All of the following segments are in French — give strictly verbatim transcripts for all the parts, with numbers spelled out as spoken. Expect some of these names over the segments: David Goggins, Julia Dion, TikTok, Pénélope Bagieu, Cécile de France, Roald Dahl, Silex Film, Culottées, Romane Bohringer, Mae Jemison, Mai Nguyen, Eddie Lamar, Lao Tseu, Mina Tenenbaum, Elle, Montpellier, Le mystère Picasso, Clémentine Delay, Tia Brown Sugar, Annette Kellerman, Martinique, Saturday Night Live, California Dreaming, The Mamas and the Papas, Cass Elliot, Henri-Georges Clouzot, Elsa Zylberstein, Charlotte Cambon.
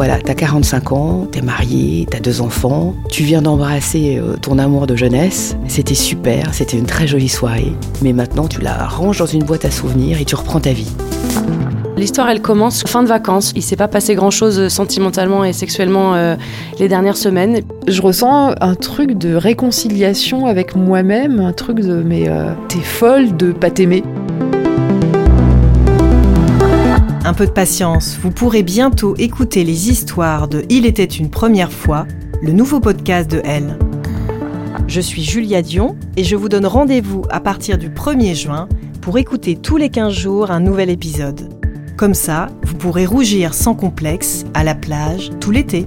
Voilà, t'as quarante-cinq ans, t'es mariée, t'as deux enfants, tu viens d'embrasser ton amour de jeunesse. C'était super, c'était une très jolie soirée. Mais maintenant, tu la ranges dans une boîte à souvenirs et tu reprends ta vie. L'histoire, elle commence fin de vacances. Il ne s'est pas passé grand-chose sentimentalement et sexuellement euh, les dernières semaines. Je ressens un truc de réconciliation avec moi-même, un truc de « mais euh, t'es folle de pas t'aimer ». Un peu de patience, vous pourrez bientôt écouter les histoires de « Il était une première fois », le nouveau podcast de Elle. Je suis Julia Dion et je vous donne rendez-vous à partir du premier juin pour écouter tous les quinze jours un nouvel épisode. Comme ça, vous pourrez rougir sans complexe, à la plage, tout l'été.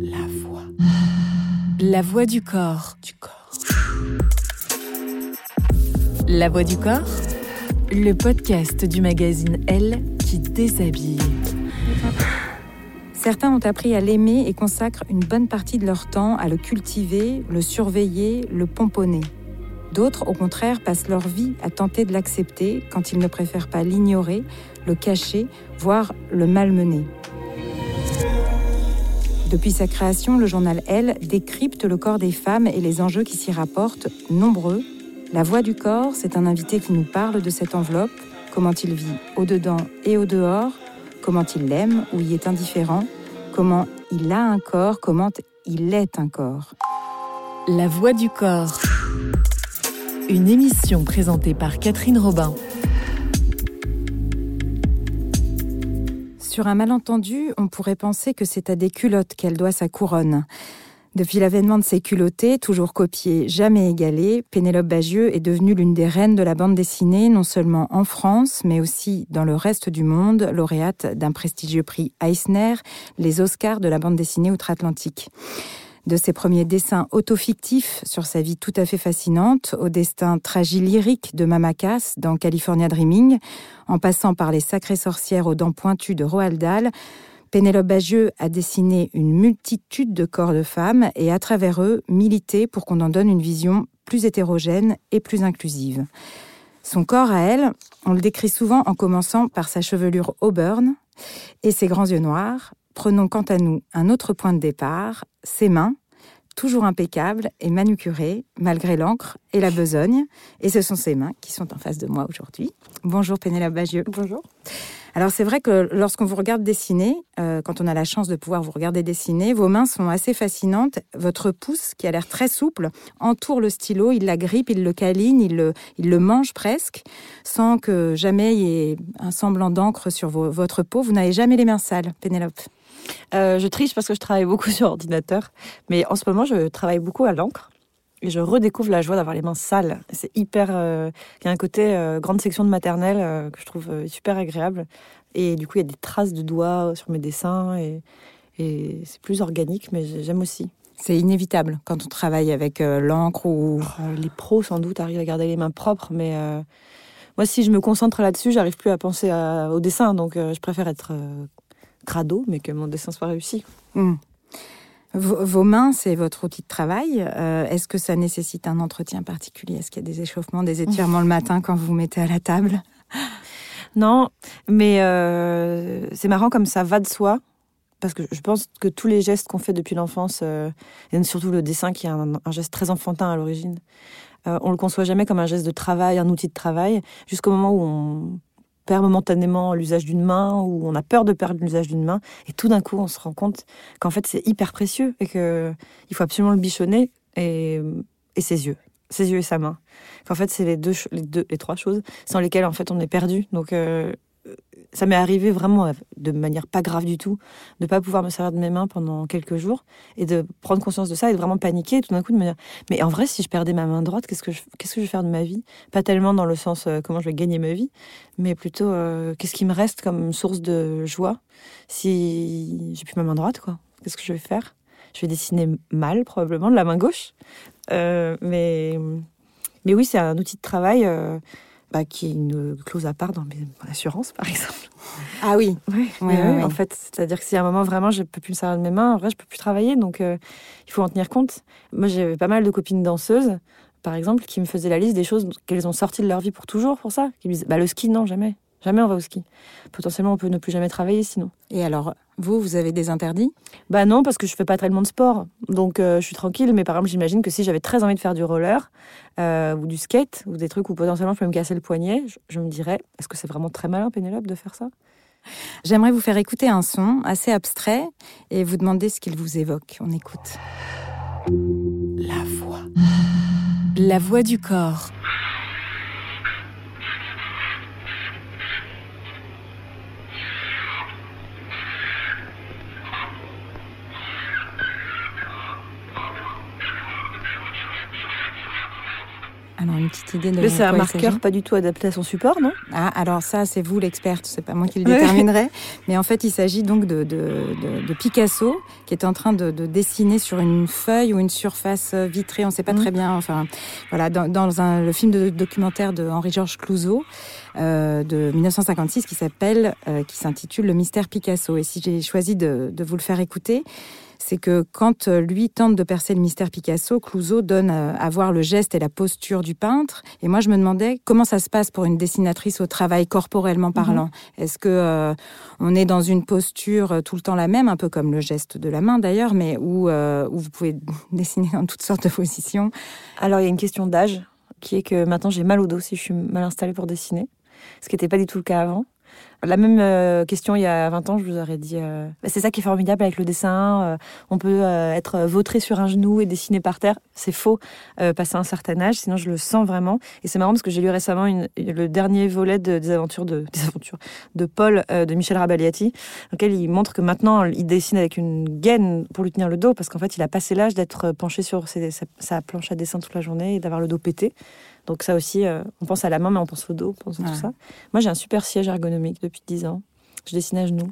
La voix. La voix du corps. Du corps. La voix du corps. Le podcast du magazine Elle qui déshabille. Certains ont appris à l'aimer et consacrent une bonne partie de leur temps à le cultiver, le surveiller, le pomponner. D'autres, au contraire, passent leur vie à tenter de l'accepter quand ils ne préfèrent pas l'ignorer, le cacher, voire le malmener. Depuis sa création, le journal Elle décrypte le corps des femmes et les enjeux qui s'y rapportent, nombreux. La voix du corps, c'est un invité qui nous parle de cette enveloppe, comment il vit au-dedans et au-dehors, comment il l'aime ou y est indifférent, comment il a un corps, comment il est un corps. La voix du corps. Une émission présentée par Catherine Robin. Sur un malentendu, on pourrait penser que c'est à des culottes qu'elle doit sa couronne. Depuis l'avènement de ses Culottées, toujours copiées, jamais égalées, Pénélope Bagieu est devenue l'une des reines de la bande dessinée, non seulement en France, mais aussi dans le reste du monde, lauréate d'un prestigieux prix Eisner, les Oscars de la bande dessinée outre-Atlantique. De ses premiers dessins auto-fictifs sur sa vie tout à fait fascinante, au destin tragi-lyrique de Mama Cass dans California Dreaming, en passant par les sacrées sorcières aux dents pointues de Roald Dahl, Pénélope Bagieu a dessiné une multitude de corps de femmes et, à travers eux, milité pour qu'on en donne une vision plus hétérogène et plus inclusive. Son corps, à elle, on le décrit souvent en commençant par sa chevelure auburn et ses grands yeux noirs. Prenons quant à nous un autre point de départ, ses mains, toujours impeccables et manucurées, malgré l'encre et la besogne. Et ce sont ses mains qui sont en face de moi aujourd'hui. Bonjour Pénélope Bagieu. Bonjour. Alors c'est vrai que lorsqu'on vous regarde dessiner, euh, quand on a la chance de pouvoir vous regarder dessiner, vos mains sont assez fascinantes. Votre pouce, qui a l'air très souple, entoure le stylo, il la grippe, il le câline, il le, il le mange presque, sans que jamais il y ait un semblant d'encre sur vos, votre peau. Vous n'avez jamais les mains sales, Pénélope. Euh, je triche parce que je travaille beaucoup sur ordinateur, mais en ce moment je travaille beaucoup à l'encre. Et je redécouvre la joie d'avoir les mains sales. C'est hyper... Euh, il y a un côté euh, grande section de maternelle euh, que je trouve euh, super agréable. Et du coup, il y a des traces de doigts sur mes dessins. Et, et c'est plus organique, mais j'aime aussi. C'est inévitable quand on travaille avec euh, l'encre ou... Euh, les pros, sans doute, arrivent à garder les mains propres. Mais euh, moi, si je me concentre là-dessus, j'arrive plus à penser à, au dessin. Donc, euh, je préfère être euh, crado, mais que mon dessin soit réussi. Mmh. Vos mains, c'est votre outil de travail. Euh, est-ce que ça nécessite un entretien particulier ? Est-ce qu'il y a des échauffements, des étirements le matin quand vous vous mettez à la table ? Non, mais euh, c'est marrant comme ça va de soi. Parce que je pense que tous les gestes qu'on fait depuis l'enfance, euh, et surtout le dessin qui est un, un geste très enfantin à l'origine, euh, on ne le conçoit jamais comme un geste de travail, un outil de travail, jusqu'au moment où on perd momentanément l'usage d'une main, ou on a peur de perdre l'usage d'une main, et tout d'un coup on se rend compte qu'en fait c'est hyper précieux et qu'il faut absolument le bichonner, et, et ses yeux, ses yeux et sa main. Qu'en fait c'est les deux, les deux, les trois choses sans lesquelles en fait on est perdu. Donc euh, ça m'est arrivé vraiment de manière pas grave du tout, de pas pouvoir me servir de mes mains pendant quelques jours et de prendre conscience de ça et de vraiment paniquer et tout d'un coup de me dire mais en vrai si je perdais ma main droite qu'est-ce que je, qu'est-ce que je vais faire de ma vie, pas tellement dans le sens euh, comment je vais gagner ma vie mais plutôt euh, qu'est-ce qui me reste comme source de joie si j'ai plus ma main droite quoi, qu'est-ce que je vais faire, je vais dessiner mal probablement de la main gauche euh, mais, mais oui c'est un outil de travail euh, Bah, qui nous close à part dans mes assurances, par exemple. Ah oui, oui. Ouais, ouais, ouais, ouais. En fait, c'est-à-dire que si à un moment, vraiment, je ne peux plus me servir de mes mains, en vrai, je ne peux plus travailler, donc euh, il faut en tenir compte. Moi, j'avais pas mal de copines danseuses, par exemple, qui me faisaient la liste des choses qu'elles ont sorties de leur vie pour toujours, pour ça. Qui me disaient, bah, le ski, non, jamais. Jamais on va au ski. Potentiellement, on peut ne plus jamais travailler, sinon. Et alors, vous, vous avez des interdits ? Bah non, parce que je fais pas tellement de sport, donc euh, je suis tranquille. Mais par exemple, j'imagine que si j'avais très envie de faire du roller euh, ou du skate ou des trucs où potentiellement je peux me casser le poignet, je, je me dirais, est-ce que c'est vraiment très malin, Pénélope, de faire ça ? J'aimerais vous faire écouter un son assez abstrait et vous demander ce qu'il vous évoque. On écoute. La voix. La voix du corps. Alors, une petite idée de... Mais c'est un marqueur pas du tout adapté à son support, non ? Ah, alors ça, c'est vous l'experte, c'est pas moi qui le déterminerai. Mais en fait, il s'agit donc de, de, de, de Picasso, qui est en train de, de dessiner sur une feuille ou une surface vitrée, on sait pas mmh. très bien. Enfin, voilà, dans, dans un, le film de, de documentaire de Henri-Georges Clouzot, euh, de dix-neuf cent cinquante-six, qui s'appelle, euh, qui s'intitule Le mystère Picasso. Et si j'ai choisi de, de vous le faire écouter, c'est que quand lui tente de percer le mystère Picasso, Clouzot donne à voir le geste et la posture du peintre. Et moi, je me demandais comment ça se passe pour une dessinatrice au travail, corporellement parlant. Mmh. Est-ce que euh, on est dans une posture tout le temps la même, un peu comme le geste de la main d'ailleurs, mais où, euh, où vous pouvez dessiner dans toutes sortes de positions ? Alors, il y a une question d'âge, qui est que maintenant, j'ai mal au dos si je suis mal installée pour dessiner, ce qui n'était pas du tout le cas avant. La même euh, question il y a vingt ans, je vous aurais dit euh, c'est ça qui est formidable avec le dessin, euh, on peut euh, être vautré sur un genou et dessiner par terre. C'est faux, euh, passer un certain âge, sinon je le sens vraiment. Et c'est marrant parce que j'ai lu récemment une, le dernier volet de, des, aventures de, des aventures de Paul, euh, de Michel Rabagliati, dans lequel il montre que maintenant il dessine avec une gaine pour lui tenir le dos, parce qu'en fait il a passé l'âge d'être penché sur ses, sa, sa planche à dessin toute la journée et d'avoir le dos pété. Donc ça aussi, euh, on pense à la main, mais on pense au dos, on pense à ouais. tout ça. Moi, j'ai un super siège ergonomique depuis dix ans. Je dessine à genoux.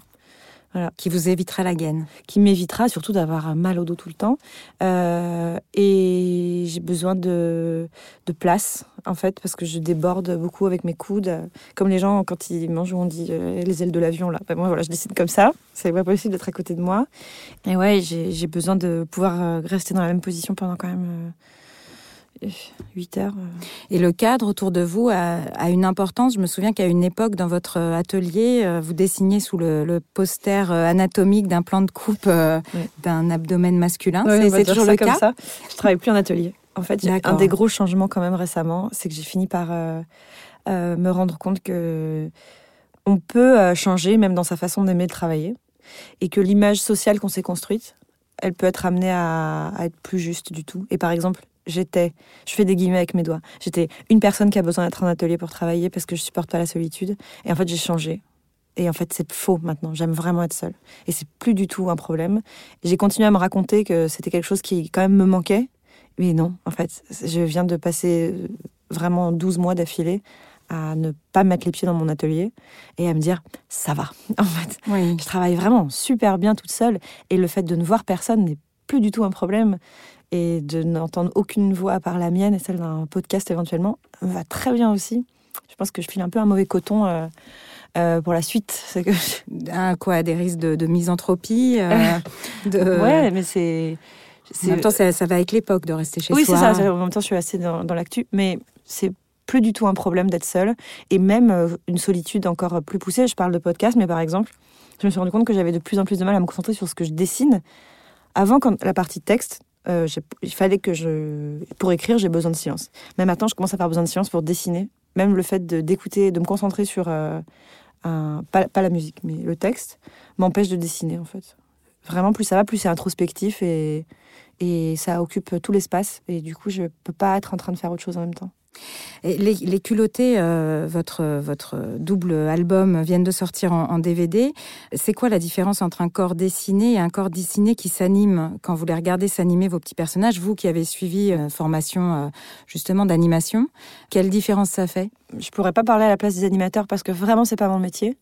Voilà. Qui vous évitera la gaine. Qui m'évitera surtout d'avoir mal au dos tout le temps. Euh, et j'ai besoin de, de place, en fait, parce que je déborde beaucoup avec mes coudes. Comme les gens, quand ils mangent, on dit euh, les ailes de l'avion, là. Ben, moi, voilà, je dessine comme ça. C'est pas possible d'être à côté de moi. Et ouais, j'ai, j'ai besoin de pouvoir rester dans la même position pendant quand même... Euh, huit heures. Et le cadre autour de vous a, a une importance. Je me souviens qu'à une époque, dans votre atelier, vous dessiniez sous le, le poster anatomique d'un plan de coupe euh, oui. d'un abdomen masculin. Oui, c'est c'est toujours le cas. Comme ça. Je travaille plus en atelier. En fait, j'ai un des gros changements quand même récemment, c'est que j'ai fini par euh, euh, me rendre compte que on peut changer même dans sa façon d'aimer de travailler, et que l'image sociale qu'on s'est construite, elle peut être amenée à, à être plus juste du tout. Et par exemple. J'étais, je fais des guillemets avec mes doigts, j'étais une personne qui a besoin d'être en atelier pour travailler parce que je supporte pas la solitude. Et en fait, j'ai changé. Et en fait, c'est faux maintenant. J'aime vraiment être seule. Et c'est plus du tout un problème. J'ai continué à me raconter que c'était quelque chose qui, quand même, me manquait. Mais non, en fait, je viens de passer vraiment douze mois d'affilée à ne pas mettre les pieds dans mon atelier et à me dire, ça va. En fait, oui. Je travaille vraiment super bien toute seule. Et le fait de ne voir personne n'est plus du tout un problème. Et de n'entendre aucune voix à part la mienne et celle d'un podcast éventuellement, va très bien aussi. Je pense que je file un peu un mauvais coton euh, euh, pour la suite. C'est que je... ah, quoi, des risques de, de misanthropie euh, de... Ouais, mais c'est... c'est... En même temps, ça, ça va avec l'époque de rester chez oui, soi. Oui, c'est ça. En même temps, je suis assez dans, dans l'actu. Mais c'est plus du tout un problème d'être seule. Et même une solitude encore plus poussée. Je parle de podcast, mais par exemple, je me suis rendu compte que j'avais de plus en plus de mal à me concentrer sur ce que je dessine. Avant, quand la partie texte, Euh, j'ai, il fallait que je... Pour écrire, j'ai besoin de silence. Mais maintenant, je commence à avoir besoin de silence pour dessiner. Même le fait de, d'écouter, de me concentrer sur... Euh, un, pas, pas la musique, mais le texte, m'empêche de dessiner, en fait. Vraiment, plus ça va, plus c'est introspectif et, et ça occupe tout l'espace. Et du coup, je peux pas être en train de faire autre chose en même temps. Et les, les Culottées, euh, votre, votre double album, viennent de sortir en, en D V D. C'est quoi la différence entre un corps dessiné et un corps dessiné qui s'anime? Quand vous les regardez s'animer, vos petits personnages, vous qui avez suivi une formation euh, justement d'animation, quelle différence ça fait? Je pourrais pas parler à la place des animateurs parce que vraiment, c'est pas mon métier.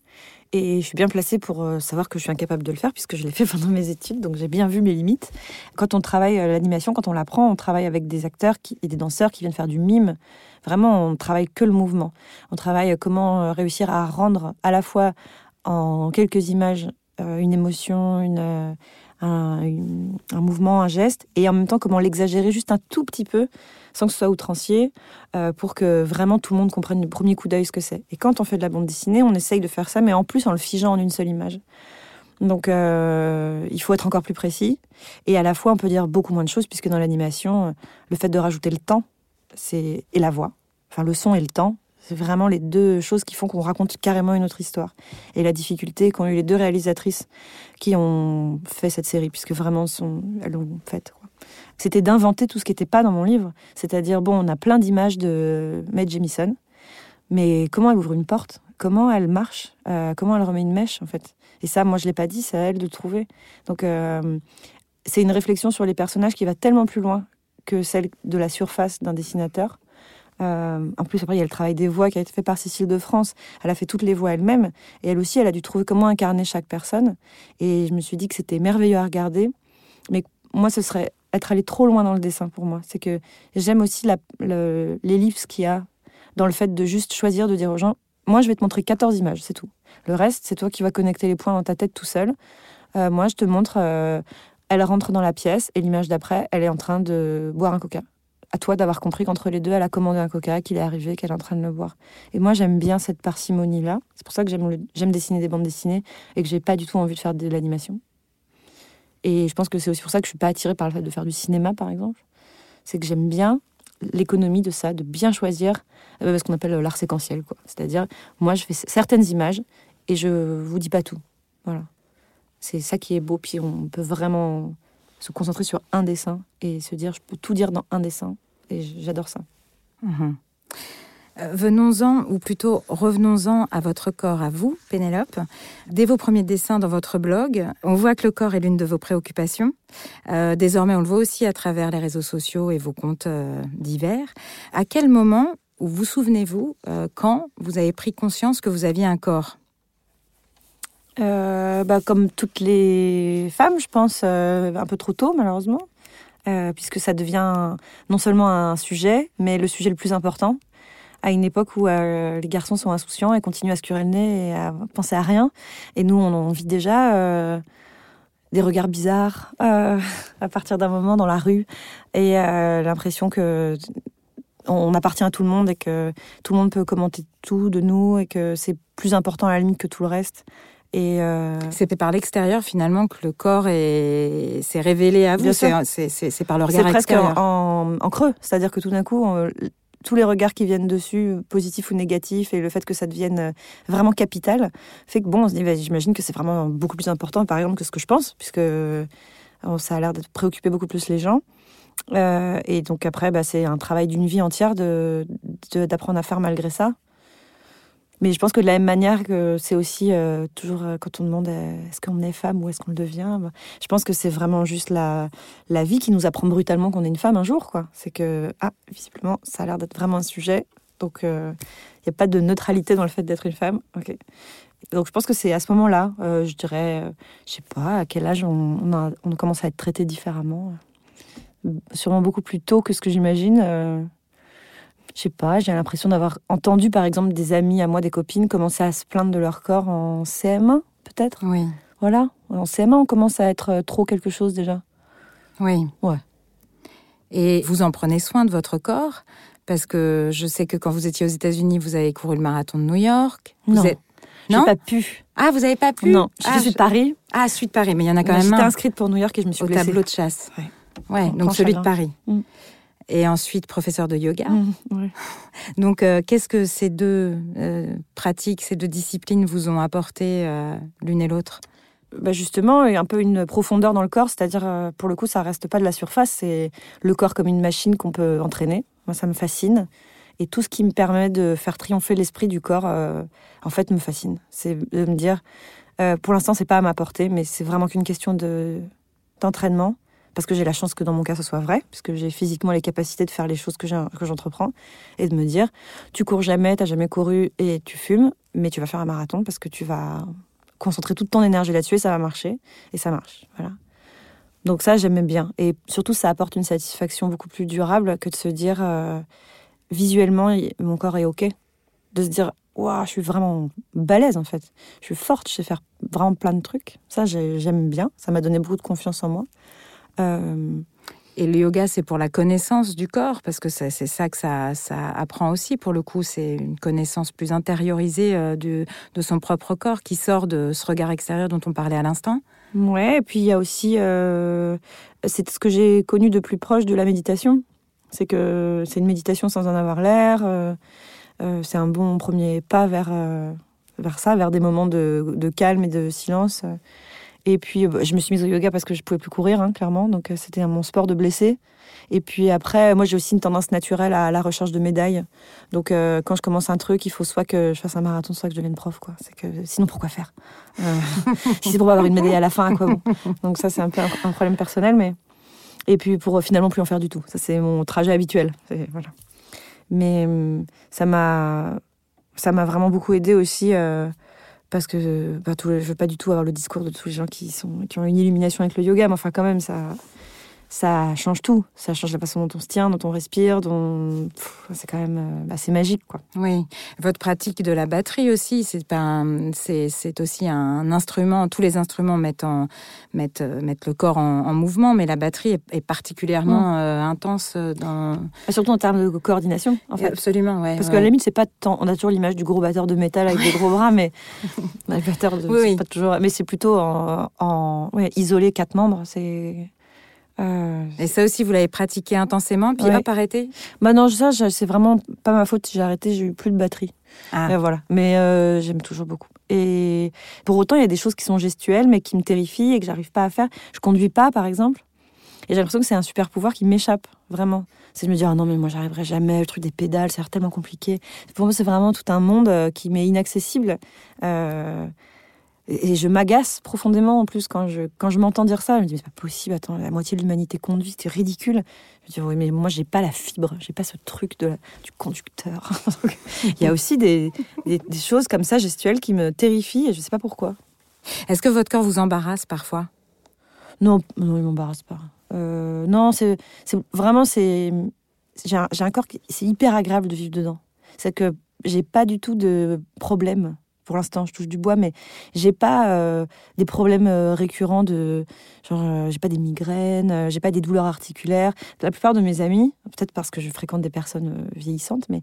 Et je suis bien placée pour savoir que je suis incapable de le faire puisque je l'ai fait pendant mes études, donc j'ai bien vu mes limites. Quand on travaille l'animation, quand on l'apprend, on travaille avec des acteurs qui, et des danseurs qui viennent faire du mime. Vraiment, on ne travaille que le mouvement. On travaille comment réussir à rendre à la fois en quelques images une émotion, une, un, une, un mouvement, un geste, et en même temps comment l'exagérer juste un tout petit peu sans que ce soit outrancier, euh, pour que vraiment tout le monde comprenne du premier coup d'œil ce que c'est. Et quand on fait de la bande dessinée, on essaye de faire ça, mais en plus en le figeant en une seule image. Donc euh, il faut être encore plus précis, et à la fois on peut dire beaucoup moins de choses, puisque dans l'animation, le fait de rajouter le temps c'est... et la voix, enfin le son et le temps, c'est vraiment les deux choses qui font qu'on raconte carrément une autre histoire. Et la difficulté qu'ont eu les deux réalisatrices qui ont fait cette série, puisque vraiment sont... elles l'ont faite, quoi. C'était d'inventer tout ce qui n'était pas dans mon livre. C'est-à-dire, bon, on a plein d'images de Mae Jemison, mais comment elle ouvre une porte? Comment elle marche? euh, Comment elle remet une mèche, en fait? Et ça, moi, je ne l'ai pas dit, c'est à elle de trouver. Donc, euh, c'est une réflexion sur les personnages qui va tellement plus loin que celle de la surface d'un dessinateur. Euh, en plus, après, il y a le travail des voix qui a été fait par Cécile de France. Elle a fait toutes les voix elle-même. Et elle aussi, elle a dû trouver comment incarner chaque personne. Et je me suis dit que c'était merveilleux à regarder. Mais moi, ce serait être allée trop loin dans le dessin pour moi. C'est que j'aime aussi la, le, l'ellipse qu'il y a dans le fait de juste choisir de dire aux gens « Moi, je vais te montrer quatorze images, c'est tout. Le reste, c'est toi qui vas connecter les points dans ta tête tout seul. Euh, moi, je te montre... Euh, elle rentre dans la pièce et l'image d'après, elle est en train de boire un coca. À toi d'avoir compris qu'entre les deux, elle a commandé un coca, qu'il est arrivé, qu'elle est en train de le boire. Et moi, j'aime bien cette parcimonie-là. C'est pour ça que j'aime, le, j'aime dessiner des bandes dessinées et que j'ai pas du tout envie de faire de l'animation. Et je pense que c'est aussi pour ça que je suis pas attirée par le fait de faire du cinéma, par exemple. C'est que j'aime bien l'économie de ça, de bien choisir ce qu'on appelle l'art séquentiel, quoi. C'est-à-dire, moi, je fais certaines images et je vous dis pas tout. Voilà. C'est ça qui est beau. Puis on peut vraiment se concentrer sur un dessin et se dire, je peux tout dire dans un dessin. Et j'adore ça. Mmh. Venons-en, ou plutôt revenons-en à votre corps, à vous, Pénélope. Dès vos premiers dessins dans votre blog, on voit que le corps est l'une de vos préoccupations. Euh, désormais, on le voit aussi à travers les réseaux sociaux et vos comptes euh, divers. À quel moment, ou vous souvenez-vous, euh, quand vous avez pris conscience que vous aviez un corps ? euh, bah, Comme toutes les femmes, je pense, euh, un peu trop tôt, malheureusement. Euh, puisque ça devient non seulement un sujet, mais le sujet le plus important, à une époque où euh, les garçons sont insouciants et continuent à se curer le nez et à penser à rien. Et nous, on, on vit déjà euh, des regards bizarres euh, à partir d'un moment dans la rue, et euh, l'impression que on appartient à tout le monde et que tout le monde peut commenter tout de nous et que c'est plus important à la limite que tout le reste. Et euh... c'est par l'extérieur finalement que le corps est... s'est révélé à vous. C'est, c'est, c'est, c'est par le regard extérieur. C'est presque en, en, en creux, c'est-à-dire que tout d'un coup, on, tous les regards qui viennent dessus, positifs ou négatifs, et le fait que ça devienne vraiment capital, fait que bon, on se dit, bah, j'imagine que c'est vraiment beaucoup plus important, par exemple, que ce que je pense, puisque bon, ça a l'air de préoccuper beaucoup plus les gens. Euh, et donc après, bah, c'est un travail d'une vie entière de, de, d'apprendre à faire malgré ça. Mais je pense que de la même manière que c'est aussi euh, toujours euh, quand on demande euh, est-ce qu'on est femme ou est-ce qu'on le devient, bah, je pense que c'est vraiment juste la, la vie qui nous apprend brutalement qu'on est une femme un jour, quoi. C'est que, ah, visiblement, ça a l'air d'être vraiment un sujet, donc il euh, n'y a pas de neutralité dans le fait d'être une femme. Okay. Donc je pense que c'est à ce moment-là, euh, je dirais, euh, je sais pas, à quel âge on, on, a, on commence à être traité différemment. Euh, sûrement beaucoup plus tôt que ce que j'imagine. Euh, Je sais pas, j'ai l'impression d'avoir entendu, par exemple, des amis à moi, des copines, commencer à se plaindre de leur corps en C M un, peut-être. Oui. Voilà, en C M un, on commence à être trop quelque chose, déjà. Oui. Ouais. Et vous en prenez soin de votre corps, parce que je sais que quand vous étiez aux États-Unis, vous avez couru le marathon de New York. Vous non. Êtes... Non, j'ai pas pu. Ah, vous avez pas pu? Non, je suis ah, de je... Paris. Ah, celui de Paris, mais il y en a quand mais même j'étais un. J'étais inscrite pour New York et je me suis au blessée. Au tableau de chasse. Ouais, ouais donc celui chagrin. De Paris. Mmh. Et ensuite, professeur de yoga. Mmh, ouais. Donc, euh, qu'est-ce que ces deux euh, pratiques, ces deux disciplines vous ont apporté euh, l'une et l'autre? Bah justement, un peu une profondeur dans le corps. C'est-à-dire, euh, pour le coup, ça ne reste pas de la surface. C'est le corps comme une machine qu'on peut entraîner. Moi, ça me fascine. Et tout ce qui me permet de faire triompher l'esprit du corps, euh, en fait, me fascine. C'est de me dire, euh, pour l'instant, c'est pas à ma portée, mais c'est vraiment qu'une question de, d'entraînement. Parce que j'ai la chance que dans mon cas, ce soit vrai, puisque j'ai physiquement les capacités de faire les choses que, j'ai, que j'entreprends, et de me dire, tu cours jamais, t'as jamais couru, et tu fumes, mais tu vas faire un marathon parce que tu vas concentrer toute ton énergie là-dessus, et ça va marcher, et ça marche, voilà. Donc ça, j'aimais bien. Et surtout, ça apporte une satisfaction beaucoup plus durable que de se dire, euh, visuellement, mon corps est OK. De se dire, waouh, je suis vraiment balèze, en fait. Je suis forte, je sais faire vraiment plein de trucs. Ça, j'aime bien. Ça m'a donné beaucoup de confiance en moi. Euh... Et le yoga, c'est pour la connaissance du corps, parce que c'est, c'est ça que ça, ça apprend aussi, pour le coup. C'est une connaissance plus intériorisée euh, de, de son propre corps, qui sort de ce regard extérieur dont on parlait à l'instant. Ouais, et puis il y a aussi... Euh, c'est ce que j'ai connu de plus proche de la méditation. C'est que c'est une méditation sans en avoir l'air. Euh, euh, c'est un bon premier pas vers, euh, vers ça, vers des moments de, de calme et de silence. Et puis, je me suis mise au yoga parce que je ne pouvais plus courir, hein, clairement. Donc, c'était mon sport de blessé. Et puis après, moi, j'ai aussi une tendance naturelle à la recherche de médailles. Donc, euh, quand je commence un truc, il faut soit que je fasse un marathon, soit que je devienne prof, quoi. C'est que, sinon, pourquoi faire euh, si c'est pour avoir une médaille à la fin, à quoi bon? Donc ça, c'est un peu un problème personnel. Mais... Et puis, pour finalement plus en faire du tout. Ça, c'est mon trajet habituel. C'est... Voilà. Mais ça m'a... ça m'a vraiment beaucoup aidée aussi... Euh... Parce que bah, tout, je ne veux pas du tout avoir le discours de tous les gens qui, sont, qui ont une illumination avec le yoga, mais enfin, quand même, ça, ça change tout. Ça change la façon dont on se tient, dont on respire, dont... Pff, c'est quand même assez magique, quoi. Oui. Votre pratique de la batterie aussi, c'est, ben, c'est, c'est aussi un instrument. Tous les instruments mettent, en, mettent, mettent le corps en, en mouvement, mais la batterie est, est particulièrement mmh. euh, intense. Dans... Surtout en termes de coordination, en fait. Absolument, oui. Parce ouais. qu'à la limite, c'est pas tant... On a toujours l'image du gros batteur de métal avec des gros bras, mais... Les batteurs de... oui, c'est oui. pas toujours... Mais c'est plutôt en... en... Ouais, isolé, quatre membres, c'est... Euh, et ça aussi, vous l'avez pratiqué intensément, puis ouais. hop, arrêté. Bah non, ça, c'est vraiment pas ma faute. J'ai arrêté, j'ai eu plus de batterie. Ah. Et voilà. Mais euh, j'aime toujours beaucoup. Et pour autant, il y a des choses qui sont gestuelles, mais qui me terrifient et que j'arrive pas à faire. Je conduis pas, par exemple. Et j'ai l'impression que c'est un super pouvoir qui m'échappe, vraiment. C'est de me dire, ah non, mais moi, j'arriverai jamais, le truc des pédales, c'est tellement compliqué. Pour moi, c'est vraiment tout un monde qui m'est inaccessible. Euh... Et je m'agace profondément, en plus, quand je, quand je m'entends dire ça. Je me dis, mais c'est pas possible, attends, la moitié de l'humanité conduit, c'est ridicule. Je me dis, oui, mais moi, j'ai pas la fibre, j'ai pas ce truc de la, du conducteur. Il y a aussi des, des, des choses comme ça, gestuelles, qui me terrifient, et je sais pas pourquoi. Est-ce que votre corps vous embarrasse, parfois ? Non, non, il m'embarrasse pas. Euh, non, c'est, c'est vraiment, c'est, j'ai, un, j'ai un corps qui... C'est hyper agréable de vivre dedans. C'est que j'ai pas du tout de problème. Pour l'instant, je touche du bois, mais j'ai pas euh, des problèmes euh, récurrents de genre, euh, j'ai pas des migraines, euh, j'ai pas des douleurs articulaires. La plupart de mes amis, peut-être parce que je fréquente des personnes euh, vieillissantes, mais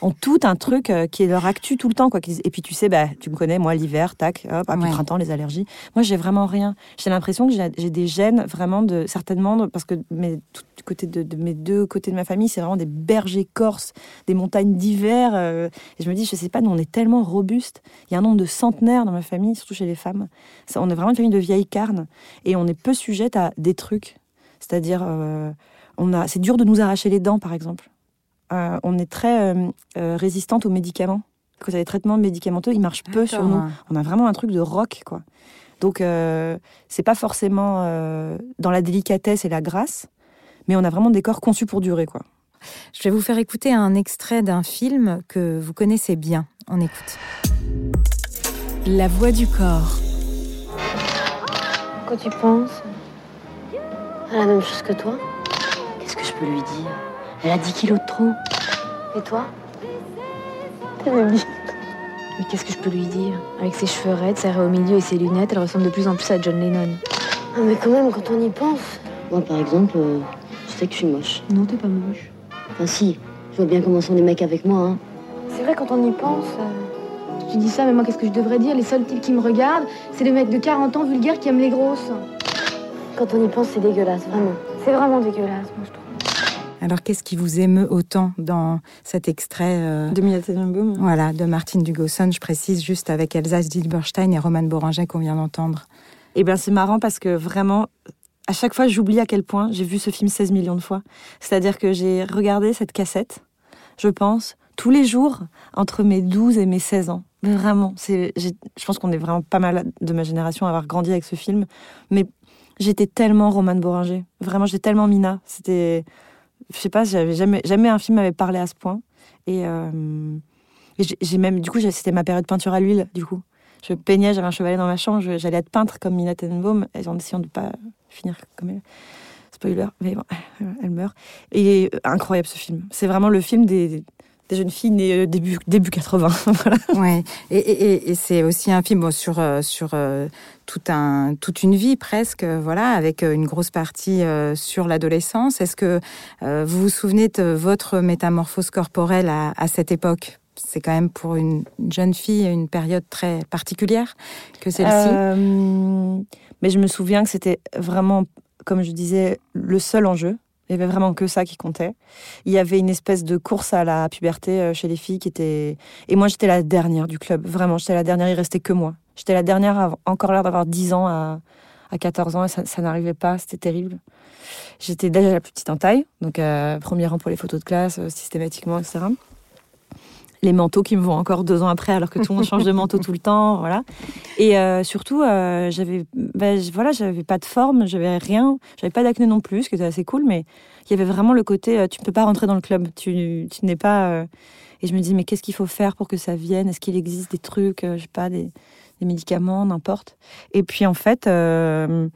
ont tout un truc euh, qui est leur actu tout le temps, quoi. Qui disent, et puis tu sais, bah tu me connais, moi l'hiver, tac, hop, ah, puis ouais. printemps, les allergies. Moi, j'ai vraiment rien. J'ai l'impression que j'ai, j'ai des gènes vraiment de certainement de, parce que mes tout, du côté de, de mes deux côtés de ma famille, c'est vraiment des bergers corses, des montagnes d'hiver. Euh, et je me dis, je sais pas, nous on est tellement robustes. Il y a un nombre de centenaires dans ma famille, surtout chez les femmes. Ça, on est vraiment une famille de vieilles carnes et on est peu sujette à des trucs. C'est-à-dire, euh, on a, c'est dur de nous arracher les dents, par exemple. Euh, on est très euh, euh, résistante aux médicaments. Quand il y a des traitements médicamenteux, ils marchent peu D'accord. sur nous. On a vraiment un truc de rock, quoi. Donc, euh, c'est pas forcément euh, dans la délicatesse et la grâce, mais on a vraiment des corps conçus pour durer, quoi. Je vais vous faire écouter un extrait d'un film que vous connaissez bien. On écoute. La voix du corps. Quand tu penses à la même chose que toi, qu'est-ce que je peux lui dire ? Elle a dix kilos de trop. Et toi ? T'es même dit. Mais qu'est-ce que je peux lui dire ? Avec ses cheveux raides, serrés au milieu et ses lunettes, elle ressemble de plus en plus à John Lennon. Ah mais quand même, quand on y pense. Moi, par exemple, euh, je sais que je suis moche. Non, t'es pas moche. Enfin si, je vois bien comment sont les mecs avec moi, hein. C'est vrai, quand on y pense, euh, tu dis ça, mais moi, qu'est-ce que je devrais dire ? Les seuls types qui me regardent, c'est les mecs de quarante ans vulgaires qui aiment les grosses. Quand on y pense, c'est dégueulasse, vraiment. C'est vraiment dégueulasse, moi, je trouve. Alors, qu'est-ce qui vous émeut autant dans cet extrait euh... de Mina Tenenbaum. Voilà, de Martine Dugowson, je précise, juste avec Elsa Zylberstein et Romane Bohringer qu'on vient d'entendre. Eh bien, c'est marrant parce que vraiment... À chaque fois, j'oublie à quel point j'ai vu ce film seize millions de fois. C'est-à-dire que j'ai regardé cette cassette je pense, tous les jours, entre mes douze et mes seize ans. Mais vraiment, c'est, j'ai, je pense qu'on est vraiment pas mal de ma génération à avoir grandi avec ce film. Mais j'étais tellement Romane Bohringer. Vraiment, j'étais tellement Mina. C'était... Je sais pas, j'avais jamais, jamais un film m'avait parlé à ce point. Et, euh, et j'ai, j'ai même... Du coup, c'était ma période peinture à l'huile, du coup. Je peignais, j'avais un chevalet dans ma chambre, je, j'allais être peintre comme Mina Tenenbaum, en essayant de pas finir comme elle. Spoiler, mais bon, elle meurt. Et incroyable, ce film. C'est vraiment le film des... des jeunes filles nées début, début quatre-vingts. Voilà. Ouais. Et, et, et c'est aussi un film bon, sur, sur euh, tout un, toute une vie presque, voilà, avec une grosse partie euh, sur l'adolescence. Est-ce que euh, vous vous souvenez de votre métamorphose corporelle à, à cette époque ? C'est quand même pour une jeune fille une période très particulière que celle-ci. Euh, mais je me souviens que c'était vraiment, comme je disais, le seul enjeu. Il n'y avait vraiment que ça qui comptait. Il y avait une espèce de course à la puberté chez les filles qui était... Et moi, j'étais la dernière du club. Vraiment, j'étais la dernière. Il ne restait que moi. J'étais la dernière, à... encore l'air d'avoir dix ans à, à quatorze ans. Et ça, ça n'arrivait pas. C'était terrible. J'étais déjà la plus petite en taille. Donc, euh, premier rang pour les photos de classe, euh, systématiquement, et cetera. Les manteaux qui me vont encore deux ans après, alors que tout le monde change de manteau tout le temps. Voilà. Et euh, surtout, euh, j'avais... Ben, voilà, j'avais pas de forme, j'avais rien, j'avais pas d'acné non plus, ce qui était assez cool, mais il y avait vraiment le côté, euh, tu ne peux pas rentrer dans le club, tu, tu n'es pas... Euh... Et je me dis, mais qu'est-ce qu'il faut faire pour que ça vienne ? Est-ce qu'il existe des trucs, euh, je sais pas, des, des médicaments, n'importe. Et puis en fait, euh,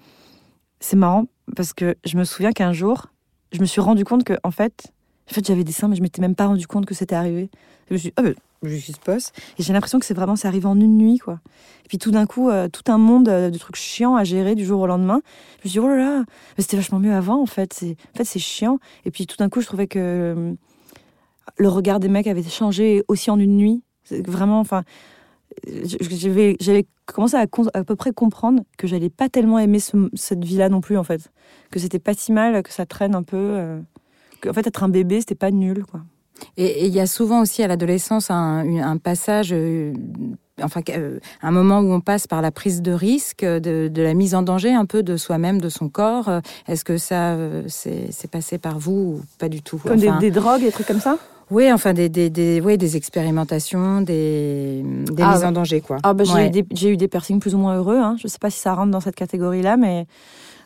c'est marrant, parce que je me souviens qu'un jour, je me suis rendu compte que, en fait, en fait j'avais des seins, mais je m'étais même pas rendu compte que c'était arrivé. Je me suis dit, oh, ben, je suis poste. Et j'ai l'impression que c'est vraiment, c'est arrivé en une nuit, quoi. Et puis tout d'un coup, euh, tout un monde euh, de trucs chiants à gérer du jour au lendemain. Je me suis dit, oh là là, mais c'était vachement mieux avant, en fait. C'est, en fait, c'est chiant. Et puis tout d'un coup, je trouvais que euh, le regard des mecs avait changé aussi en une nuit. C'est vraiment, enfin, j'avais, j'avais commencé à con- à peu près comprendre que j'allais pas tellement aimer ce, cette vie-là non plus, en fait. Que c'était pas si mal, que ça traîne un peu. Euh, en fait, être un bébé, c'était pas nul, quoi. Et il y a souvent aussi à l'adolescence un, un passage, euh, enfin euh, un moment où on passe par la prise de risque, de, de la mise en danger un peu de soi-même, de son corps. Est-ce que ça euh, c'est, c'est passé par vous ou pas du tout ? Comme enfin, des, des drogues, des trucs comme ça ? Oui, enfin des des des oui des expérimentations, des des ah, mises en danger, quoi. Ah bah ouais. j'ai eu des j'ai eu des piercings plus ou moins heureux. Hein. Je sais pas si ça rentre dans cette catégorie-là, mais.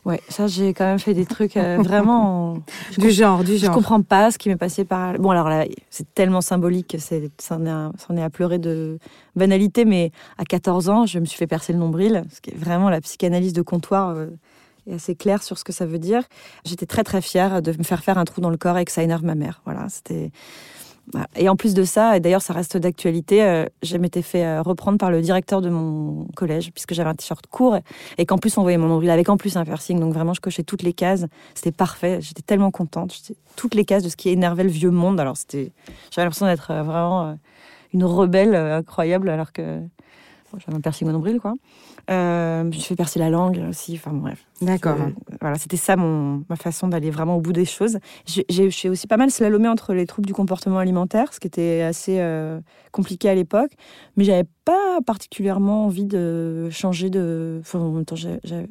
Ouais, ça j'ai quand même fait des trucs euh, vraiment du comp... genre, du genre. Je comprends pas ce qui m'est passé par. Bon alors là, c'est tellement symbolique, c'est c'en est, à... c'en est à pleurer de banalité, mais à quatorze ans, je me suis fait percer le nombril, ce qui est vraiment la psychanalyse de comptoir euh, est assez claire sur ce que ça veut dire. J'étais très très fière de me faire faire un trou dans le corps et que ça énerve ma mère. Voilà, c'était. Voilà. Et en plus de ça, et d'ailleurs ça reste d'actualité, euh, je m'étais fait euh, reprendre par le directeur de mon collège, puisque j'avais un t-shirt court, et, et qu'en plus on voyait mon nombril avec en plus un piercing, donc vraiment je cochais toutes les cases, c'était parfait, j'étais tellement contente, j'étais toutes les cases de ce qui énervait le vieux monde, alors c'était, j'avais l'impression d'être euh, vraiment euh, une rebelle euh, incroyable, alors que bon, j'avais un piercing au nombril, quoi. Euh, je me suis fait percer la langue aussi, enfin bref. D'accord. Euh, voilà, c'était ça mon, ma façon d'aller vraiment au bout des choses. J'ai, j'ai, j'ai aussi pas mal slalomé entre les troubles du comportement alimentaire, ce qui était assez euh, compliqué à l'époque, mais j'avais pas particulièrement envie de changer de... Enfin, en même temps, j'ai, j'ai,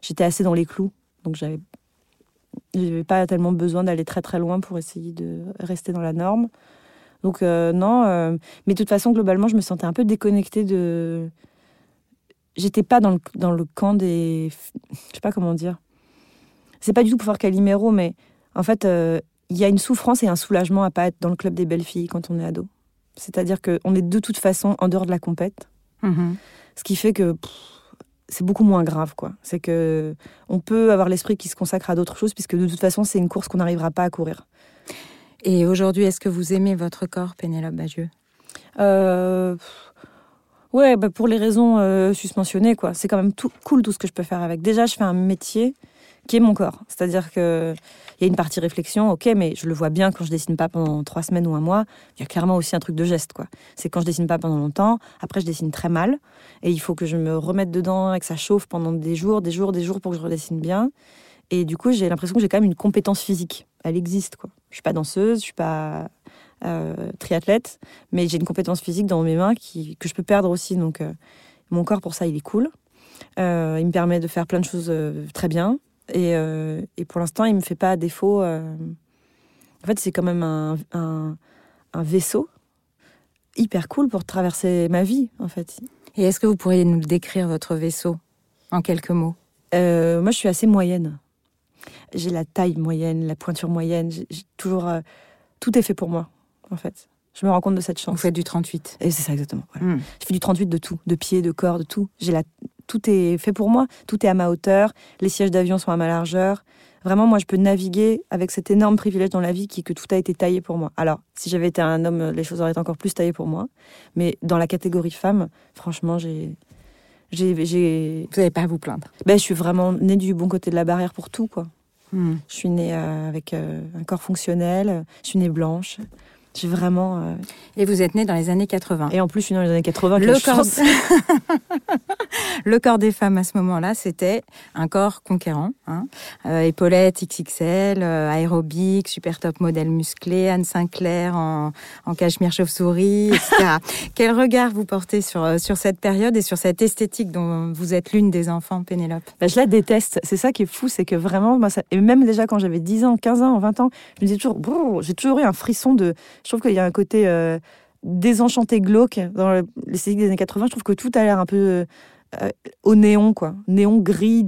j'étais assez dans les clous, donc j'avais, j'avais pas tellement besoin d'aller très très loin pour essayer de rester dans la norme. Donc euh, non, euh, mais de toute façon, globalement, je me sentais un peu déconnectée de... J'étais pas dans le, dans le camp des... Je sais pas comment dire. C'est pas du tout pour faire Calimero, mais en fait, il euh, y a une souffrance et un soulagement à pas être dans le club des belles filles quand on est ado. C'est-à-dire qu'on est de toute façon en dehors de la compète. Mm-hmm. Ce qui fait que pff, c'est beaucoup moins grave, quoi. C'est que on peut avoir l'esprit qui se consacre à d'autres choses, puisque de toute façon, c'est une course qu'on n'arrivera pas à courir. Et aujourd'hui, est-ce que vous aimez votre corps, Pénélope Bagieu ? Euh... Ouais, bah pour les raisons euh, susmentionnées, quoi. C'est quand même tout, cool tout ce que je peux faire avec. Déjà, je fais un métier qui est mon corps. C'est-à-dire qu'il y a une partie réflexion, ok, mais je le vois bien quand je dessine pas pendant trois semaines ou un mois. Il y a clairement aussi un truc de geste, quoi. C'est quand je dessine pas pendant longtemps, après je dessine très mal. Et il faut que je me remette dedans et que ça chauffe pendant des jours, des jours, des jours pour que je redessine bien. Et du coup, j'ai l'impression que j'ai quand même une compétence physique. Elle existe, quoi. Je suis pas danseuse, je suis pas... Euh, triathlète, mais j'ai une compétence physique dans mes mains qui, que je peux perdre aussi, donc euh, mon corps pour ça il est cool, euh, il me permet de faire plein de choses euh, très bien et, euh, et pour l'instant il me fait pas défaut euh... En fait, c'est quand même un, un, un vaisseau hyper cool pour traverser ma vie, en fait. Et est-ce que vous pourriez nous décrire votre vaisseau en quelques mots ? euh, Moi, je suis assez moyenne. J'ai la taille moyenne, la pointure moyenne. J'ai, j'ai toujours... Euh, tout est fait pour moi, en fait. Je me rends compte de cette chance. Vous faites du trente-huit. Et c'est ça, exactement. Voilà. Mm. Je fais du trente-huit de tout, de pied, de corps, de tout. J'ai la... Tout est fait pour moi. Tout est à ma hauteur. Les sièges d'avion sont à ma largeur. Vraiment, moi, je peux naviguer avec cet énorme privilège dans la vie qui est que tout a été taillé pour moi. Alors, si j'avais été un homme, les choses auraient été encore plus taillées pour moi. Mais dans la catégorie femme, franchement, j'ai... j'ai, j'ai... Vous n'avez pas à vous plaindre. Ben, je suis vraiment née du bon côté de la barrière pour tout, quoi. Mm. Je suis née euh, avec euh, un corps fonctionnel. Je suis née blanche. J'ai vraiment... Euh... Et vous êtes née dans les années quatre-vingts. Et en plus, je suis née dans les années quatre-vingts. Le, corps... Le corps des femmes, à ce moment-là, c'était un corps conquérant. Hein. Euh, épaulettes X X L, euh, aérobic, super top modèle musclé, Anne Sinclair en, en cachemire chauve-souris, et cetera Quel regard vous portez sur, sur cette période et sur cette esthétique dont vous êtes l'une des enfants, Pénélope ? Ben, je la déteste. C'est ça qui est fou, c'est que vraiment... Moi, ça... Et même déjà quand j'avais dix ans, quinze ans, vingt ans, je me disais toujours... Brrr, j'ai toujours eu un frisson de... Je trouve qu'il y a un côté euh, désenchanté, glauque dans le, l'esthétique des années quatre-vingts. Je trouve que tout a l'air un peu euh, au néon, quoi. Néon gris,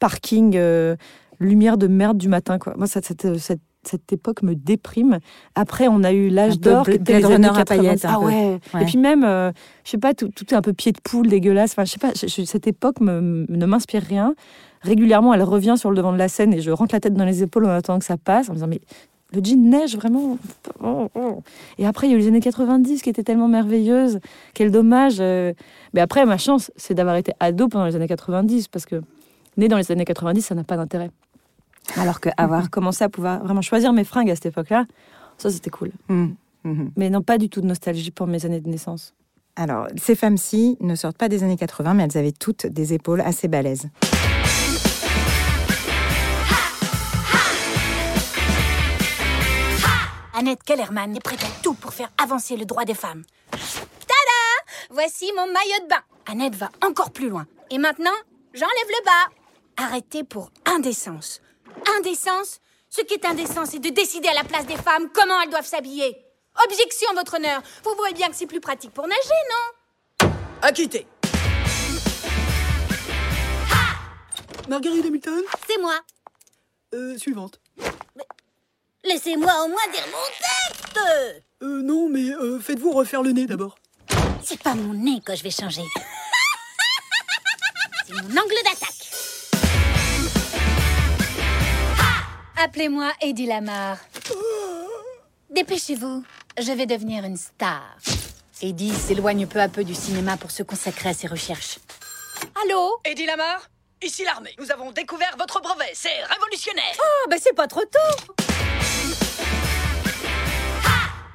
parking, euh, lumière de merde du matin, quoi. Moi, cette, cette, cette, cette époque me déprime. Après, on a eu l'âge d'or, qui était les années quatre-vingts. Ah ouais. ouais. Et puis même, euh, je sais pas, tout, tout est un peu pied de poule, dégueulasse. Enfin, je sais pas, je, je, cette époque me, me, ne m'inspire rien. Régulièrement, elle revient sur le devant de la scène et je rentre la tête dans les épaules en attendant que ça passe, en me disant mais. Le jean neige, vraiment. Et après, il y a eu les années quatre-vingt-dix qui étaient tellement merveilleuses. Quel dommage. Mais après, ma chance, c'est d'avoir été ado pendant les années quatre-vingt-dix, parce que née dans les années quatre-vingt-dix, ça n'a pas d'intérêt. Alors qu'avoir commencé à pouvoir vraiment choisir mes fringues à cette époque-là, ça, c'était cool. Mmh. Mmh. Mais non, pas du tout de nostalgie pour mes années de naissance. Alors, ces femmes-ci ne sortent pas des années quatre-vingts, mais elles avaient toutes des épaules assez balèzes. Annette Kellerman est prête à tout pour faire avancer le droit des femmes. Tada ! Voici mon maillot de bain. Annette va encore plus loin. Et maintenant, j'enlève le bas. Arrêtez pour indécence. Indécence ? Ce qui est indécent, c'est de décider à la place des femmes comment elles doivent s'habiller. Objection, votre honneur. Vous voyez bien que c'est plus pratique pour nager, non ? Acquitté. Ah ! Marguerite Hamilton ? C'est moi. Euh, suivante. Mais... Laissez-moi au moins dire mon texte! Euh, non, mais euh, faites-vous refaire le nez d'abord. C'est pas mon nez que je vais changer. C'est mon angle d'attaque. Ah, appelez-moi Eddie Lamar. Dépêchez-vous, je vais devenir une star. Eddie s'éloigne peu à peu du cinéma pour se consacrer à ses recherches. Allô? Eddie Lamar? Ici l'armée. Nous avons découvert votre brevet, c'est révolutionnaire. Oh, ben c'est pas trop tôt!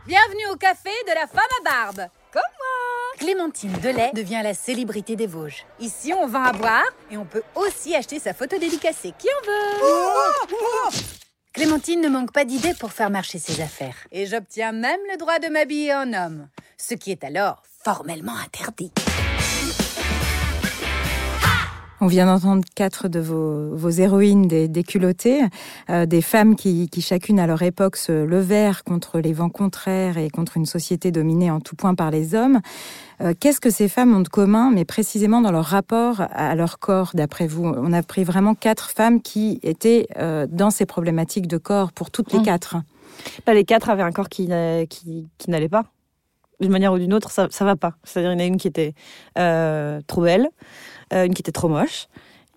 Bienvenue au café de la femme à barbe. Comme moi. Clémentine Delay devient la célébrité des Vosges. Ici, on vend à boire et on peut aussi acheter sa photo dédicacée. Qui en veut ? oh oh Clémentine ne manque pas d'idées pour faire marcher ses affaires. Et j'obtiens même le droit de m'habiller en homme, ce qui est alors formellement interdit. On vient d'entendre quatre de vos, vos héroïnes des, des Culottées, euh, des femmes qui, qui chacune à leur époque se levèrent contre les vents contraires et contre une société dominée en tout point par les hommes. Euh, qu'est-ce que ces femmes ont de commun, mais précisément dans leur rapport à leur corps, d'après vous ? On a pris vraiment quatre femmes qui étaient euh, dans ces problématiques de corps, pour toutes les mmh. quatre. Bah, les quatre avaient un corps qui, euh, qui, qui n'allait pas. D'une manière ou d'une autre, ça ne va pas. C'est-à-dire, il y en a une qui était euh, trop belle, euh, une qui était trop moche,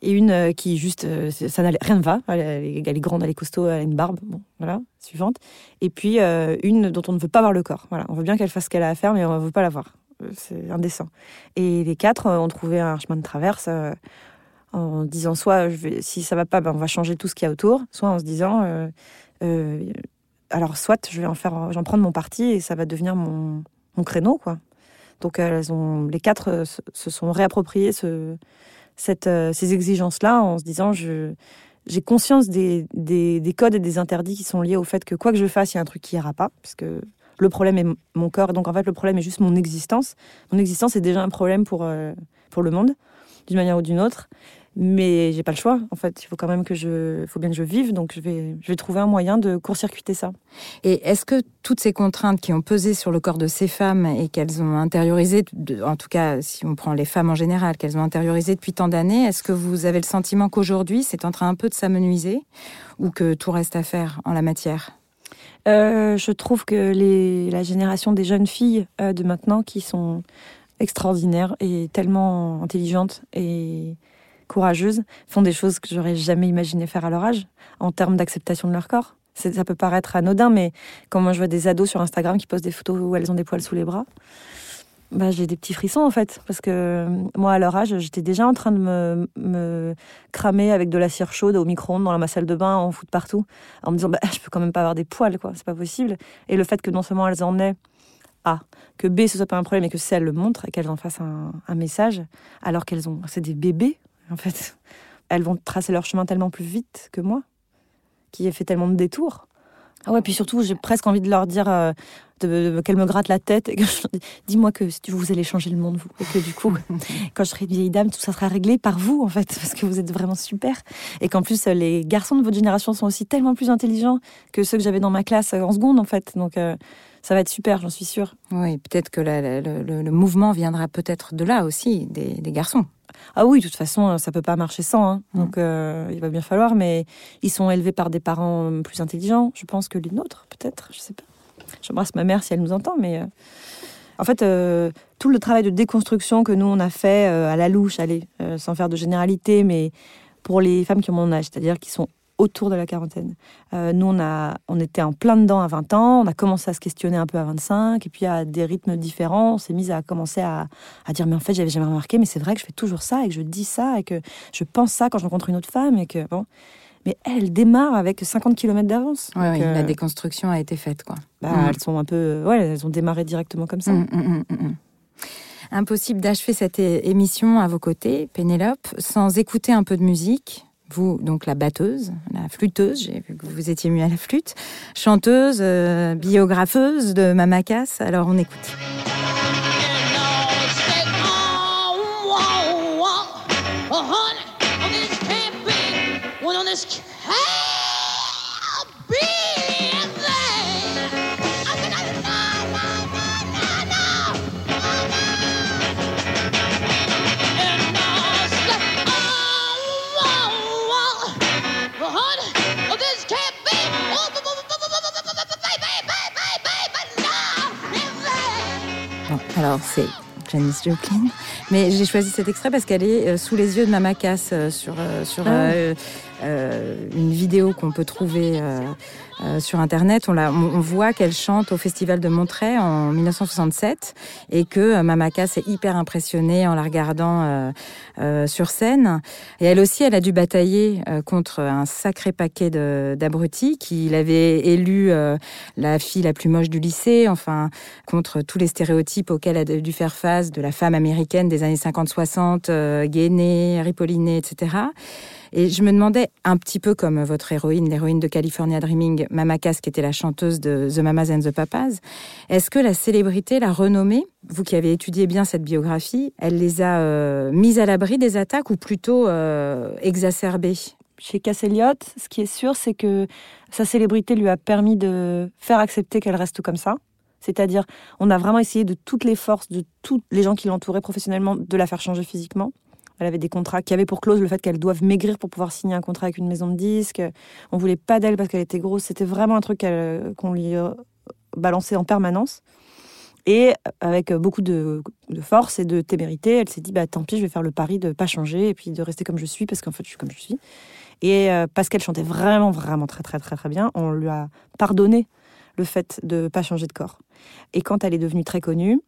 et une euh, qui, juste, euh, ça n'allait, rien ne va. Elle, elle, elle est grande, elle est costaud, elle a une barbe. Bon, voilà, suivante. Et puis, euh, une dont on ne veut pas voir le corps. Voilà, on veut bien qu'elle fasse ce qu'elle a à faire, mais on ne veut pas la voir. C'est indécent. Et les quatre euh, ont trouvé un chemin de traverse euh, en disant soit, je vais, si ça ne va pas, ben, on va changer tout ce qu'il y a autour, soit en se disant... Euh, euh, alors, soit, je vais en faire, j'en prendre mon parti et ça va devenir mon... mon créneau, quoi. Donc, elles ont, les quatre euh, se sont réappropriées ce, cette, euh, ces exigences-là en se disant je, j'ai conscience des, des, des codes et des interdits qui sont liés au fait que quoi que je fasse, il y a un truc qui ira pas, parce que le problème est m- mon corps. Donc, en fait, le problème est juste mon existence. Mon existence est déjà un problème pour, euh, pour le monde, d'une manière ou d'une autre. mais j'ai pas le choix. En fait, il faut quand même que je, faut bien que je vive, donc je vais, je vais trouver un moyen de court-circuiter ça. Et est-ce que toutes ces contraintes qui ont pesé sur le corps de ces femmes et qu'elles ont intériorisées, en tout cas si on prend les femmes en général, qu'elles ont intériorisées depuis tant d'années, est-ce que vous avez le sentiment qu'aujourd'hui c'est en train un peu de s'amenuiser ou que tout reste à faire en la matière ? Euh, je trouve que les, la génération des jeunes filles euh, de maintenant qui sont extraordinaires et tellement intelligentes et courageuses font des choses que j'aurais jamais imaginé faire à leur âge en termes d'acceptation de leur corps. C'est, ça peut paraître anodin, mais quand moi je vois des ados sur Instagram qui postent des photos où elles ont des poils sous les bras, bah, j'ai des petits frissons en fait, parce que moi à leur âge j'étais déjà en train de me, me cramer avec de la cire chaude au micro-ondes dans ma salle de bain, en foutre partout, en me disant bah, je peux quand même pas avoir des poils quoi, c'est pas possible. Et le fait que non seulement elles en aient, A, que B ce soit pas un problème et que C elles le montrent et qu'elles en fassent un, un message, alors qu'elles ont, c'est des bébés en fait, elles vont tracer leur chemin tellement plus vite que moi, qui ai fait tellement de détours. Ah ouais, puis surtout, j'ai presque envie de leur dire euh, de, de, de, qu'elles me grattent la tête. Et que je, dis-moi que vous allez changer le monde, vous. Et que du coup, quand je serai une vieille dame, tout ça sera réglé par vous, en fait, parce que vous êtes vraiment super. Et qu'en plus, les garçons de votre génération sont aussi tellement plus intelligents que ceux que j'avais dans ma classe en seconde, en fait. Donc, euh, ça va être super, j'en suis sûre. Oui, peut-être que la, la, le, le mouvement viendra peut-être de là aussi, des, des garçons. Ah oui, de toute façon, ça peut pas marcher sans. Hein. Donc, euh, il va bien falloir, mais ils sont élevés par des parents plus intelligents, je pense, que les nôtres, peut-être, je sais pas. J'embrasse ma mère si elle nous entend, mais... Euh... En fait, euh, tout le travail de déconstruction que nous, on a fait euh, à la louche, allez, euh, sans faire de généralité, mais pour les femmes qui ont mon âge, c'est-à-dire qui sont autour de la quarantaine. Euh, nous, on, a, on était en plein dedans à vingt ans, on a commencé à se questionner un peu à vingt-cinq, et puis à des rythmes différents, on s'est mise à commencer à, à dire « mais en fait, j'avais jamais remarqué, mais c'est vrai que je fais toujours ça, et que je dis ça, et que je pense ça quand je rencontre une autre femme, et que... bon ». Mais elle démarre avec cinquante kilomètres d'avance. Ouais, donc, oui, euh... la déconstruction a été faite, quoi. Bah, mmh. Elles sont un peu... ouais, elles ont démarré directement comme ça. Mmh, mmh, mmh. Impossible d'achever cette é- émission à vos côtés, Pénélope, sans écouter un peu de musique. Vous, donc la batteuse, la flûteuse, j'ai vu que vous étiez mieux à la flûte, chanteuse, euh, biographeuse de Mama Cass, alors on écoute. Alors, c'est Janis Joplin. Mais j'ai choisi cet extrait parce qu'elle est euh, sous les yeux de Mama Cass euh, sur, euh, sur euh, euh, une vidéo qu'on peut trouver euh, euh, sur Internet. On, la, on voit qu'elle chante au Festival de Monterey en dix-neuf cent soixante-sept et que euh, Mama Cass est hyper impressionnée en la regardant euh, euh, sur scène. Et elle aussi, elle a dû batailler euh, contre un sacré paquet de, d'abrutis qui l'avaient élue euh, la fille la plus moche du lycée, enfin, contre tous les stéréotypes auxquels elle a dû faire face de la femme américaine des années cinquante soixante, euh, gainée, ripollinée, et cetera. Et je me demandais, un petit peu comme votre héroïne, l'héroïne de California Dreaming, Mama Cass, qui était la chanteuse de The Mamas and the Papas, est-ce que la célébrité, la renommée, vous qui avez étudié bien cette biographie, elle les a euh, mises à l'abri des attaques ou plutôt euh, exacerbées ? Chez Cass Elliot, ce qui est sûr, c'est que sa célébrité lui a permis de faire accepter qu'elle reste comme ça. C'est-à-dire, on a vraiment essayé de toutes les forces, de tous les gens qui l'entouraient professionnellement, de la faire changer physiquement. Elle avait des contrats qui avaient pour clause le fait qu'elle doive maigrir pour pouvoir signer un contrat avec une maison de disques. On ne voulait pas d'elle parce qu'elle était grosse. C'était vraiment un truc qu'on lui balançait en permanence. Et avec beaucoup de, de force et de témérité, elle s'est dit bah, « tant pis, je vais faire le pari de ne pas changer et puis de rester comme je suis parce qu'en fait, je suis comme je suis ». Et parce qu'elle chantait vraiment, vraiment très, très, très, très bien, on lui a pardonné le fait de ne pas changer de corps. Et quand elle est devenue très connue,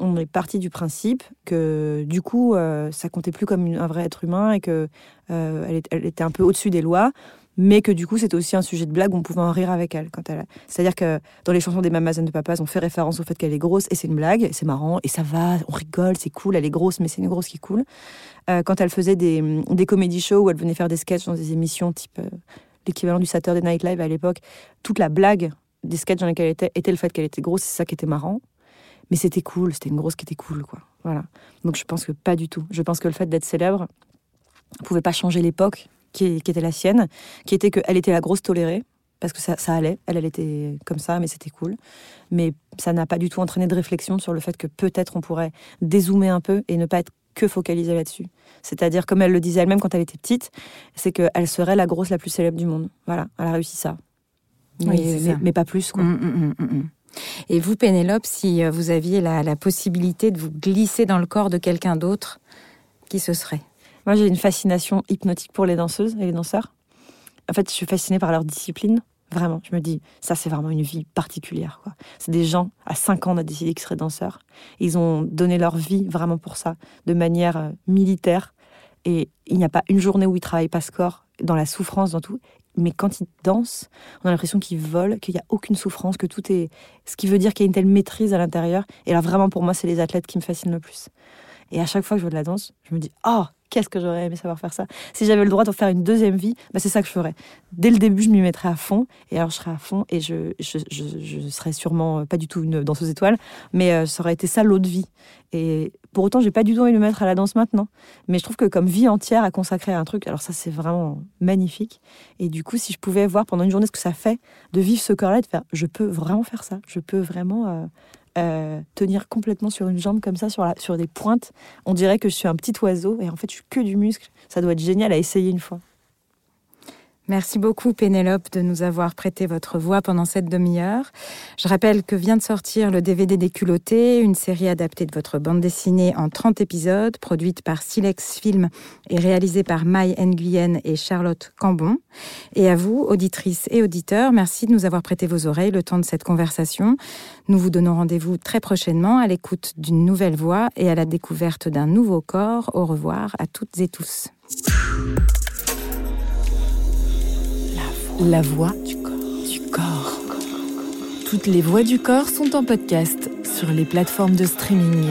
on est parti du principe que, du coup, euh, ça comptait plus comme un vrai être humain et qu'elle euh, elle était un peu au-dessus des lois, mais que, du coup, c'était aussi un sujet de blague où on pouvait en rire avec elle. Quand elle... C'est-à-dire que dans les chansons des Mamas and the Papas, on fait référence au fait qu'elle est grosse et c'est une blague, et c'est marrant, et ça va, on rigole, c'est cool, elle est grosse, mais c'est une grosse qui coule. Euh, quand elle faisait des, des comedy shows où elle venait faire des sketchs dans des émissions type euh, l'équivalent du Saturday Night Live à l'époque, toute la blague des sketchs dans lesquels elle était, était le fait qu'elle était grosse, c'est ça qui était marrant. Mais c'était cool, c'était une grosse qui était cool, quoi. Voilà. Donc je pense que pas du tout. Je pense que le fait d'être célèbre, ne pouvait pas changer l'époque qui, qui était la sienne, qui était qu'elle était la grosse tolérée, parce que ça, ça allait, elle, elle était comme ça, mais c'était cool. Mais ça n'a pas du tout entraîné de réflexion sur le fait que peut-être on pourrait dézoomer un peu et ne pas être que focalisé là-dessus. C'est-à-dire, comme elle le disait elle-même quand elle était petite, c'est qu'elle serait la grosse la plus célèbre du monde. Voilà, elle a réussi ça. Mais, oui, mais, mais pas plus, quoi. Mmh, mmh, mmh. Et vous, Pénélope, si vous aviez la, la possibilité de vous glisser dans le corps de quelqu'un d'autre, qui ce serait ? Moi, j'ai une fascination hypnotique pour les danseuses et les danseurs. En fait, je suis fascinée par leur discipline, vraiment. Je me dis, ça, c'est vraiment une vie particulière, quoi. C'est des gens, à cinq ans, on a décidé qu'ils seraient danseurs. Ils ont donné leur vie vraiment pour ça, de manière euh, militaire. Et il n'y a pas une journée où ils ne travaillent pas ce corps, dans la souffrance, dans tout. Mais quand ils dansent, on a l'impression qu'ils volent, qu'il n'y a aucune souffrance, que tout est... Ce qui veut dire qu'il y a une telle maîtrise à l'intérieur. Et là, vraiment, pour moi, c'est les athlètes qui me fascinent le plus. Et à chaque fois que je vois de la danse, je me dis « Oh, qu'est-ce que j'aurais aimé savoir faire ça !» Si j'avais le droit d'en faire une deuxième vie, bah, c'est ça que je ferais. Dès le début, je m'y mettrais à fond, et alors je serais à fond, et je, je, je, je serais sûrement pas du tout une danseuse étoile, mais euh, ça aurait été ça l'autre vie. Et pour autant, j'ai pas du tout envie de me mettre à la danse maintenant. Mais je trouve que comme vie entière à consacrer à un truc, alors ça, c'est vraiment magnifique. Et du coup, si je pouvais voir pendant une journée ce que ça fait de vivre ce corps-là, de faire « Je peux vraiment faire ça, je peux vraiment... Euh, » Euh, tenir complètement sur une jambe comme ça, sur, la, sur des pointes, on dirait que je suis un petit oiseau et en fait je suis que du muscle. Ça doit être génial à essayer une fois. Merci beaucoup Pénélope de nous avoir prêté votre voix pendant cette demi-heure. Je rappelle que vient de sortir le D V D des Culottées, une série adaptée de votre bande dessinée en trente épisodes, produite par Silex Film et réalisée par Mai Nguyen et Charlotte Cambon. Et à vous, auditrices et auditeurs, merci de nous avoir prêté vos oreilles le temps de cette conversation. Nous vous donnons rendez-vous très prochainement à l'écoute d'une nouvelle voix et à la découverte d'un nouveau corps. Au revoir à toutes et tous. La voix du corps. du corps. Toutes les voix du corps sont en podcast sur les plateformes de streaming.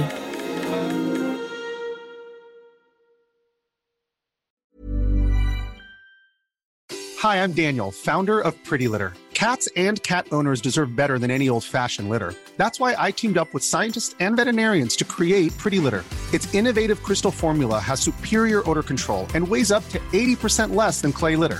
Hi, I'm Daniel, founder of Pretty Litter. Cats and cat owners deserve better than any old-fashioned litter. That's why I teamed up with scientists and veterinarians to create Pretty Litter. Its innovative crystal formula has superior odor control and weighs up to eighty percent less than clay litter.